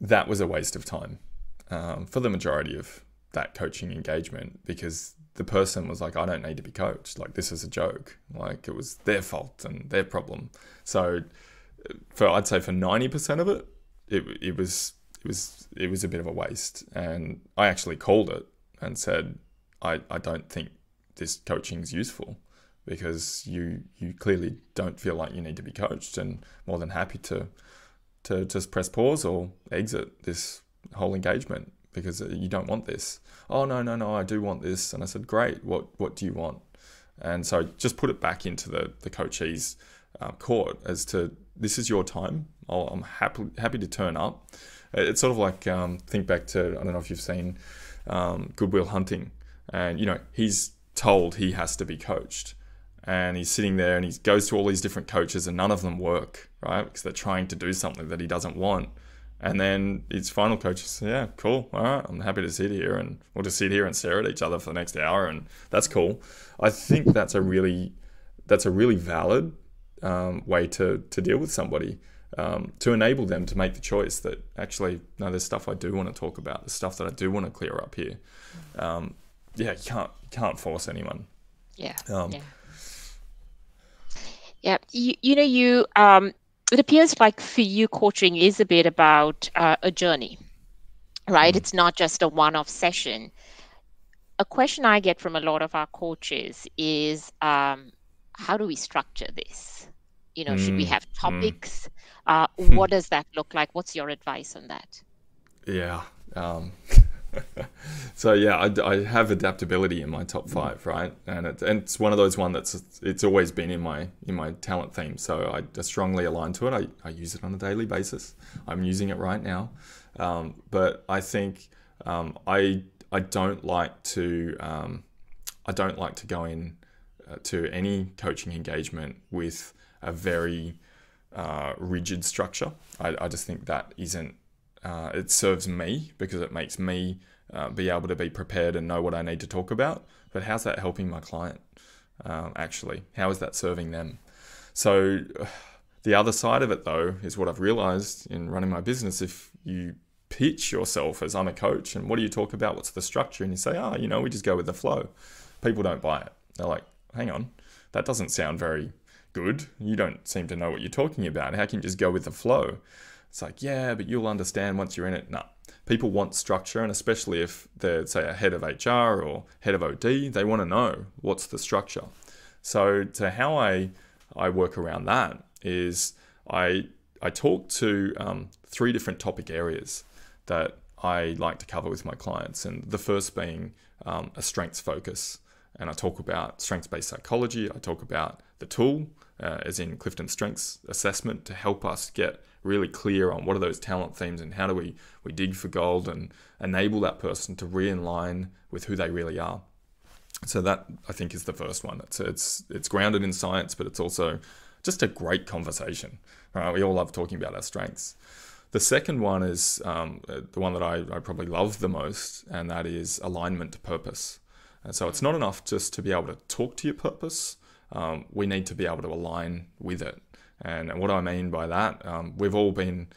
That was a waste of time for the majority of that coaching engagement, because the person was like, I don't need to be coached. Like, this is a joke. Like, it was their fault and their problem. So for, I'd say for 90% of it, it was a bit of a waste. And I actually called it and said, I don't think this coaching is useful, because you clearly don't feel like you need to be coached, and more than happy to just press pause or exit this whole engagement, because you don't want this. Oh, no, I do want this. And I said, great, what do you want? And so I just put it back into the coachee's court as to, this is your time. I'm happy to turn up. It's sort of like, think back to, I don't know if you've seen Goodwill Hunting, and, you know, he's told he has to be coached, and he's sitting there and he goes to all these different coaches and none of them work, right? Because they're trying to do something that he doesn't want. And then his final coach says, yeah, cool. All right, I'm happy to sit here, and we'll just sit here and stare at each other for the next hour. And that's cool. I think that's a really valid way to deal with somebody, to enable them to make the choice that, actually, no, there's stuff I do want to talk about. There's stuff that I do want to clear up here. Yeah, you can't force anyone. Yeah. Yeah. You know, it appears like for you, coaching is a bit about a journey, right? Mm-hmm. It's not just a one-off session. A question I get from a lot of our coaches is, how do we structure this? You know, should we have topics? What does that look like? What's your advice on that? Yeah. So yeah, I have adaptability in my top 5, right? And it's one of those that's always been in my talent theme. So I strongly align to it. I use it on a daily basis. I'm using it right now. But I think I don't like to go in to any coaching engagement with a very rigid structure. I just think that isn't. It serves me, because it makes me be able to be prepared and know what I need to talk about. But how's that helping my client? Actually, how is that serving them? So the other side of it, though, is what I've realized in running my business. If you pitch yourself as, I'm a coach, and what do you talk about? What's the structure? And you say, oh, you know, we just go with the flow. People don't buy it. They're like, hang on, that doesn't sound very good. You don't seem to know what you're talking about. How can you just go with the flow? It's like, yeah, but you'll understand once you're in it. No, people want structure. And especially if they're, say, a head of HR or head of OD, they want to know what's the structure. So to how I work around that is I talk to 3 different topic areas that I like to cover with my clients. And the first being a strengths focus. And I talk about strengths-based psychology. I talk about the tool, as in CliftonStrengths assessment, to help us get really clear on what are those talent themes and how do we dig for gold and enable that person to realign with who they really are. So that, I think, is the first one. It's grounded in science, but it's also just a great conversation. We all love talking about our strengths. The second one is the one that I probably love the most, and that is alignment to purpose. And so it's not enough just to be able to talk to your purpose. We need to be able to align with it. And what I mean by that, we've all been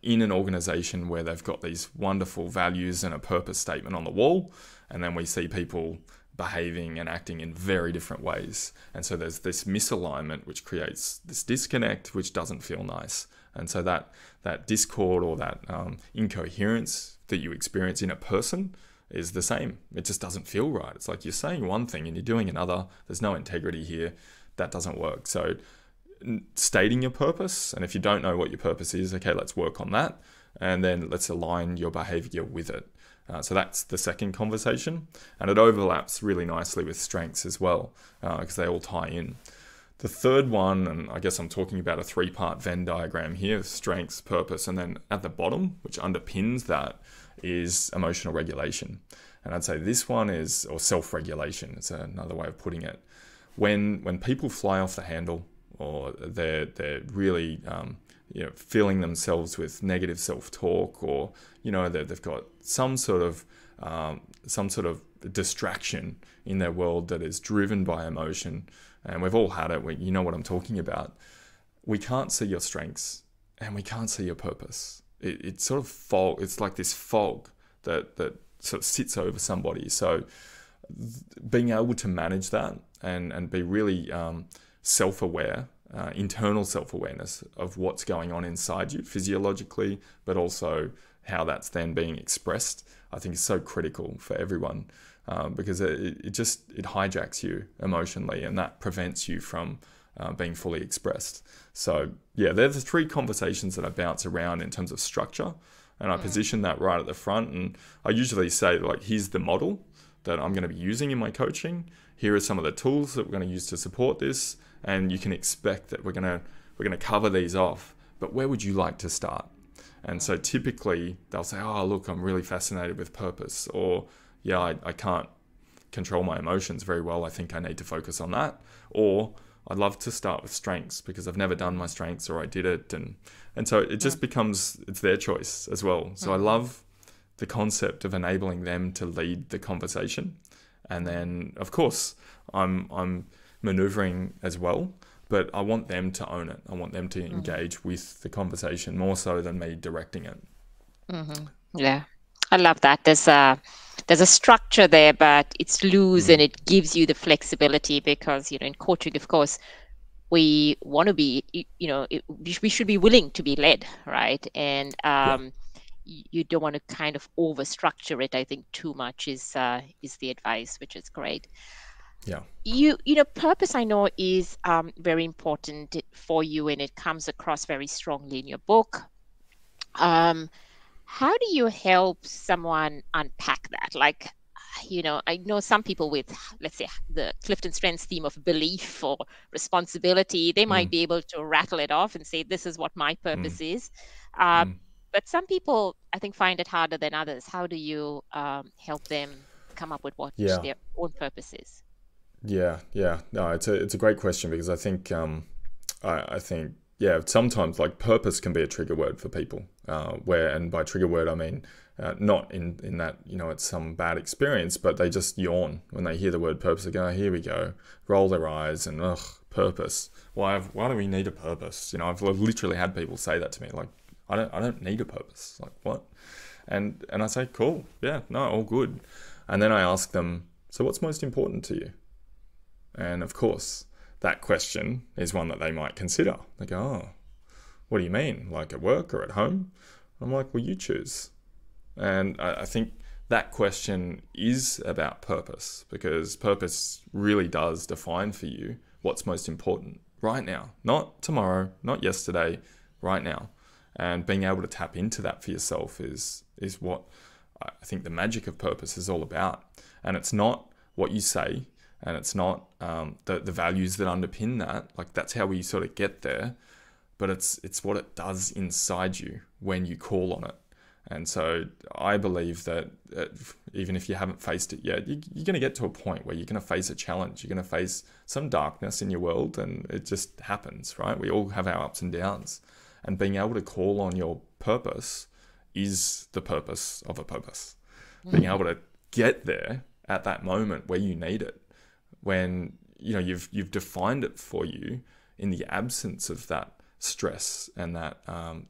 in an organization where they've got these wonderful values and a purpose statement on the wall. And then we see people behaving and acting in very different ways. And so there's this misalignment, which creates this disconnect, which doesn't feel nice. And so that discord or that incoherence that you experience in a person is the same. It just doesn't feel right. It's like you're saying one thing and you're doing another. There's no integrity here. That doesn't work. So stating your purpose, and if you don't know what your purpose is, okay, let's work on that. And then let's align your behavior with it. So that's the second conversation. And it overlaps really nicely with strengths as well, because they all tie in. The third one, and I guess I'm talking about a 3-part Venn diagram here, strengths, purpose, and then at the bottom, which underpins that, is emotional regulation. And I'd say this one is, or self-regulation, it's another way of putting it. When people fly off the handle or they're really filling themselves with negative self-talk, or they've got some sort of distraction in their world that is driven by emotion. And we've all had it. You know what I'm talking about. We can't see your strengths and we can't see your purpose. It's sort of fog. It's like this fog that sort of sits over somebody. So being able to manage that and be really self-aware, internal self-awareness of what's going on inside you physiologically, but also how that's then being expressed, I think is so critical for everyone, because it hijacks you emotionally, and that prevents you from being fully expressed. So yeah, they're the three conversations that I bounce around in terms of structure, and I position that right at the front. And I usually say, like, here's the model that I'm going to be using in my coaching. Here are some of the tools that we're going to use to support this, and you can expect that we're going to cover these off. But where would you like to start? And so typically they'll say, oh, look, I'm really fascinated with purpose, or yeah, I can't control my emotions very well. I think I need to focus on that. Or I'd love to start with strengths because I've never done my strengths, or I did it. And so it just becomes, it's their choice as well. So I love the concept of enabling them to lead the conversation. And then of course I'm maneuvering as well, but I want them to own it. I want them to engage with the conversation more so than me directing it. Yeah, I love that. There's a structure there, but it's loose and it gives you the flexibility, because, in coaching, of course, we want to be, we should be willing to be led, right? And you don't want to kind of over-structure it. I think too much is the advice, which is great. Yeah. You know, purpose, I know, is very important for you, and it comes across very strongly in your book. How do you help someone unpack that? Like, I know some people with, let's say, the CliftonStrengths theme of belief or responsibility, they might be able to rattle it off and say, this is what my purpose is. But some people, I think, find it harder than others. How do you help them come up with what their own purpose is? Yeah. No, it's a great question, because I think I think sometimes, like, purpose can be a trigger word for people. And by trigger word I mean not in that it's some bad experience, but they just yawn when they hear the word purpose. They go, oh, here we go, roll their eyes, and ugh, purpose. Why do we need a purpose? I've literally had people say that to me, like, I don't need a purpose. Like, what? And I say, cool, yeah, no, all good. And then I ask them, so what's most important to you? And of course, that question is one that they might consider. They go, oh, what do you mean? Like, at work or at home? I'm like, well, you choose. And I think that question is about purpose, because purpose really does define for you what's most important right now, not tomorrow, not yesterday, right now. And being able to tap into that for yourself is what I think the magic of purpose is all about. And it's not what you say, and it's not the values that underpin that. Like, that's how we sort of get there, but it's what it does inside you when you call on it. And so I believe that even if you haven't faced it yet, you're going to get to a point where you're going to face a challenge. You're going to face some darkness in your world, and it just happens, right? We all have our ups and downs, and being able to call on your purpose is the purpose of a purpose. Being able to get there at that moment where you need it, when you've defined it for you in the absence of that stress and that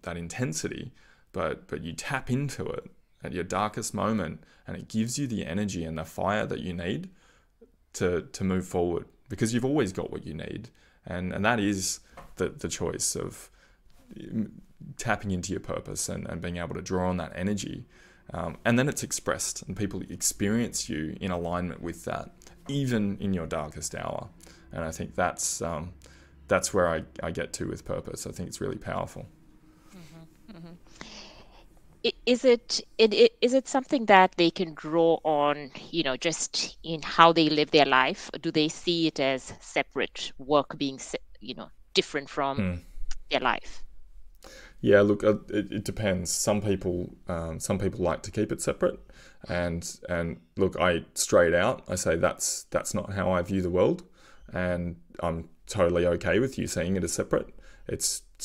that intensity, but you tap into it at your darkest moment, and it gives you the energy and the fire that you need to move forward, because you've always got what you need. And that is the choice of tapping into your purpose and being able to draw on that energy, and then it's expressed, and people experience you in alignment with that, even in your darkest hour. And I think that's where I get to with purpose. I think it's really powerful. Is it something that they can draw on, just in how they live their life? Or do they see it as separate work, being, different from their life? Yeah, look, it depends. Some people like to keep it separate, and look, I straight out, I say that's not how I view the world, and I'm totally okay with you seeing it as separate.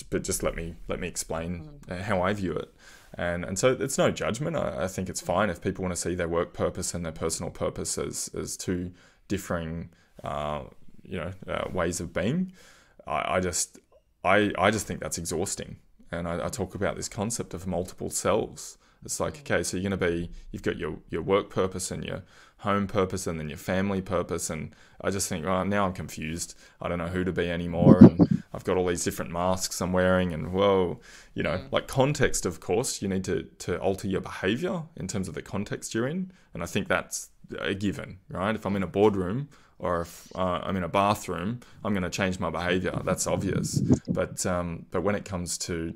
But just let me explain how I view it. And so it's no judgment. I think it's fine if people want to see their work purpose and their personal purpose as two differing ways of being. I just think that's exhausting. And I talk about this concept of multiple selves. It's like, okay, so you've got your work purpose and your home purpose and then your family purpose. And I just think, oh, now I'm confused. I don't know who to be anymore. And I've got all these different masks I'm wearing. And whoa, like context, of course, you need to alter your behavior in terms of the context you're in. And I think that's a given, right? If I'm in a boardroom or if I'm in a bathroom, I'm going to change my behavior. That's obvious. But when it comes to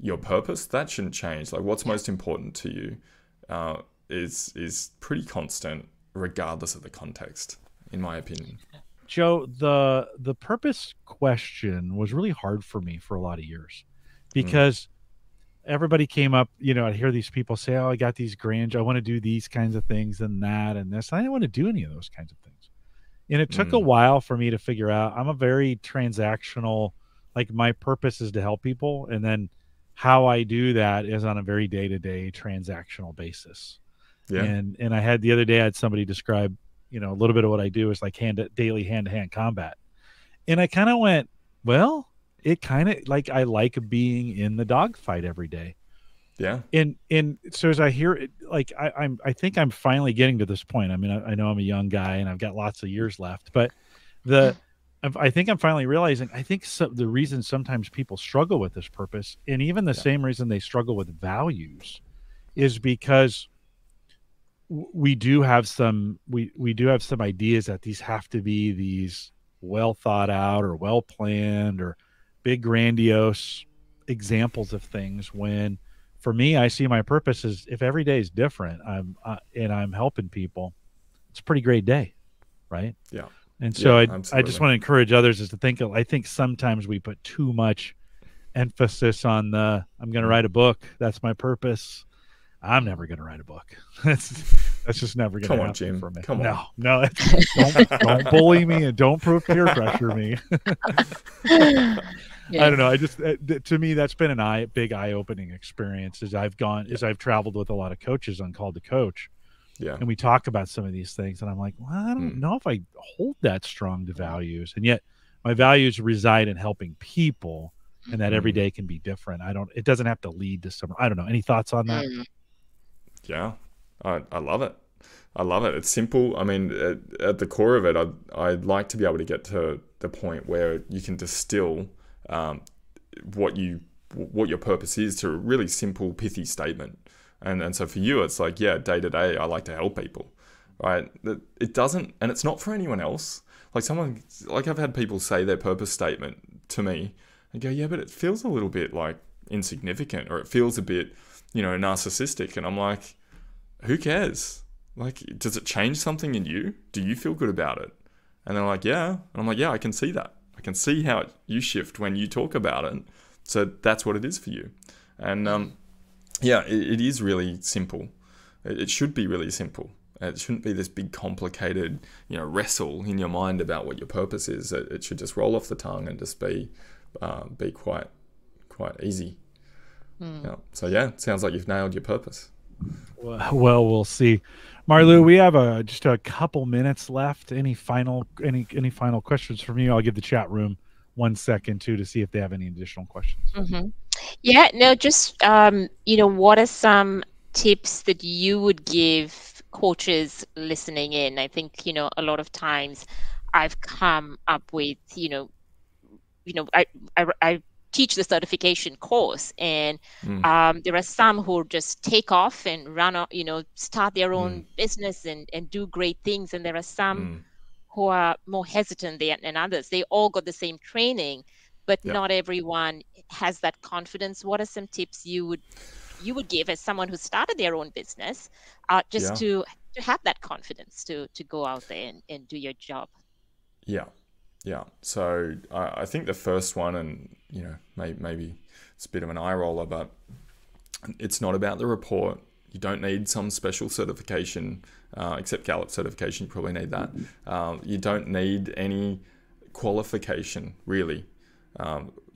your purpose, that shouldn't change. Like what's most important to you is pretty constant regardless of the context, in my opinion. Joe, the purpose question was really hard for me for a lot of years because everybody came up, I hear these people say, oh, I got these I want to do these kinds of things and that and this. I didn't want to do any of those kinds of things. And it took a while for me to figure out I'm a very transactional, like my purpose is to help people. And then how I do that is on a very day-to-day transactional basis. Yeah. And I had the other day, I had somebody describe, a little bit of what I do is like daily hand-to-hand combat. And I kind of went, well, it kind of like, I like being in the dogfight every day. Yeah. And so as I hear it, like I think I'm finally getting to this point. I mean, I know I'm a young guy and I've got lots of years left, but I think I'm finally realizing, the reason sometimes people struggle with this purpose, and even the same reason they struggle with values, is because we do have some ideas that these have to be these well thought out or well planned or big grandiose examples of things. When for me, I see my purpose as if every day is different, and I'm helping people, it's a pretty great day. Right. Yeah. And so I just want to encourage others is to think, I think sometimes we put too much emphasis on I'm going to write a book. That's my purpose. I'm never going to write a book. That's just never going to happen for me. Come on, Jim. No, don't bully me and don't peer pressure me. I don't know. I just, to me, that's been a big eye-opening experience as I've gone, as I've traveled with a lot of coaches on Call to Coach. Yeah. And we talk about some of these things and I'm like, well, I don't know if I hold that strong to values. And yet my values reside in helping people and that every day can be different. It doesn't have to lead to some, I don't know. Any thoughts on that? Yeah. I love it. I love it. It's simple. I mean, at the core of it, I'd like to be able to get to the point where you can distill what your purpose is to a really simple, pithy statement. And so for you, it's like, yeah, day to day, I like to help people, right? It doesn't, and it's not for anyone else. Like I've had people say their purpose statement to me and go, yeah, but it feels a little bit like insignificant, or it feels a bit, narcissistic. And I'm like, who cares? Like, does it change something in you? Do you feel good about it? And they're like, yeah. And I'm like, yeah, I can see that. I can see how you shift when you talk about it. So that's what it is for you. And, yeah, it is really simple. It should be really simple. It shouldn't be this big complicated, wrestle in your mind about what your purpose is. It should just roll off the tongue and just be quite easy. Yeah. So yeah, it sounds like you've nailed your purpose. Well, we'll see. Maria Lou, we have just a couple minutes left. Any final questions from you? I'll give the chat room 1 second too to see if they have any additional questions. Yeah, no, just, what are some tips that you would give coaches listening in? I think, a lot of times I've come up with, I teach the certification course, and there are some who just take off and run off, start their own business and do great things. And there are some who are more hesitant than others. They all got the same training, but not everyone has that confidence. What are some tips you would give as someone who started their own business, just to have that confidence to go out there and do your job? Yeah. So I think the first one, and maybe it's a bit of an eye roller, but it's not about the report. You don't need some special certification, except Gallup certification. You probably need that. You don't need any qualification, really.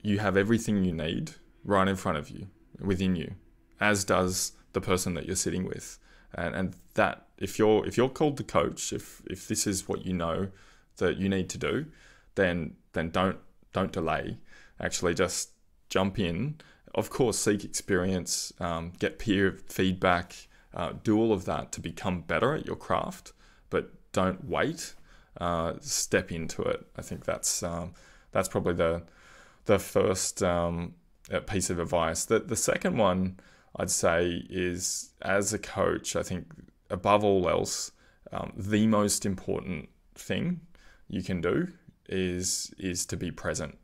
You have everything you need right in front of you, within you, as does the person that you're sitting with. And that, if you're called to coach, if this is what you know that you need to do, then don't delay. Actually, just jump in. Of course, seek experience, get peer feedback, do all of that to become better at your craft, but don't wait. Step into it. I think that's probably the first piece of advice. The second one I'd say is, as a coach, I think above all else, the most important thing you can do is to be present.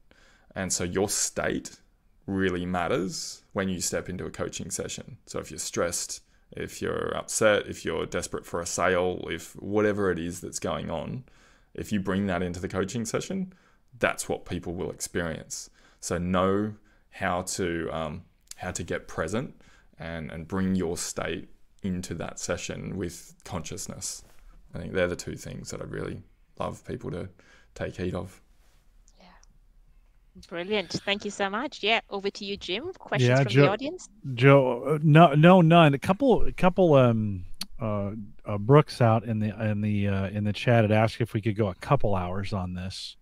And so your state really matters when you step into a coaching session. So if you're stressed, if you're upset, if you're desperate for a sale, if whatever it is that's going on, if you bring that into the coaching session, that's what people will experience. So know how to get present and bring your state into that session with consciousness. I think they're the two things that I really love people to take heed of. Yeah, brilliant. Thank you so much. Yeah, over to you, Jim. Questions from the audience? Joe, no, none. A couple. Brooks out in the chat had asked if we could go a couple hours on this,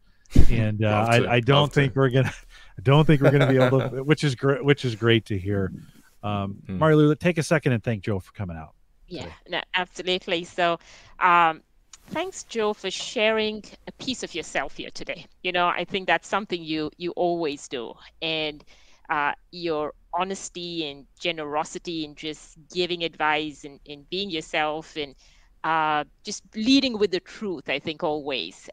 and I don't think we're gonna be able to. Which is great to hear. Maria Lou, take a second and thank Joe for coming out. Yeah, no, absolutely. So, thanks, Joe, for sharing a piece of yourself here today. You know, I think that's something you always do, and your honesty and generosity and just giving advice and being yourself and just leading with the truth, I think always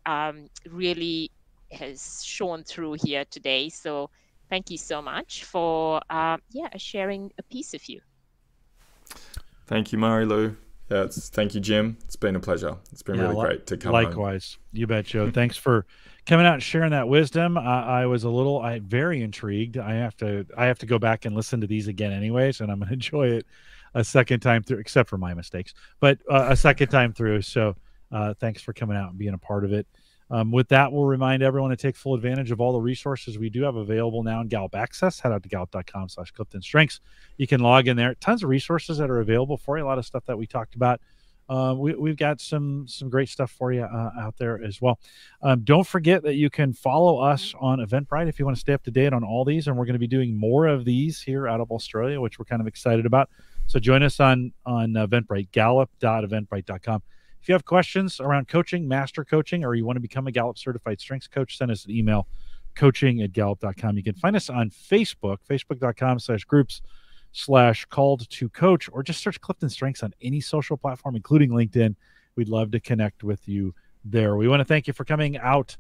really has shone through here today. So thank you so much for sharing a piece of you. Thank you, Maria Lou. Yeah, thank you, Jim. It's been a pleasure. It's been really great to come. Likewise, home. You bet, Joe. Thanks for coming out and sharing that wisdom. I was very intrigued. I have to go back and listen to these again, anyways, and I'm going to enjoy it a second time through, except for my mistakes, but a second time through. So thanks for coming out and being a part of it. With that, we'll remind everyone to take full advantage of all the resources we do have available now in Gallup Access. Head out to gallup.com/CliftonStrengths. You can log in there. Tons of resources that are available for you. A lot of stuff that we talked about. We've got some great stuff for you out there as well. Don't forget that you can follow us on Eventbrite if you want to stay up to date on all these. And we're going to be doing more of these here out of Australia, which we're kind of excited about. So join us on Eventbrite, gallup.eventbrite.com. If you have questions around coaching, master coaching, or you want to become a Gallup certified strengths coach, send us an email, coaching@gallup.com. You can find us on Facebook, facebook.com/groups/called-to-coach, or just search Clifton Strengths on any social platform, including LinkedIn. We'd love to connect with you there. We want to thank you for coming out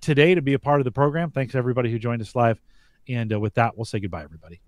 today to be a part of the program. Thanks to everybody who joined us live. And with that, we'll say goodbye, everybody.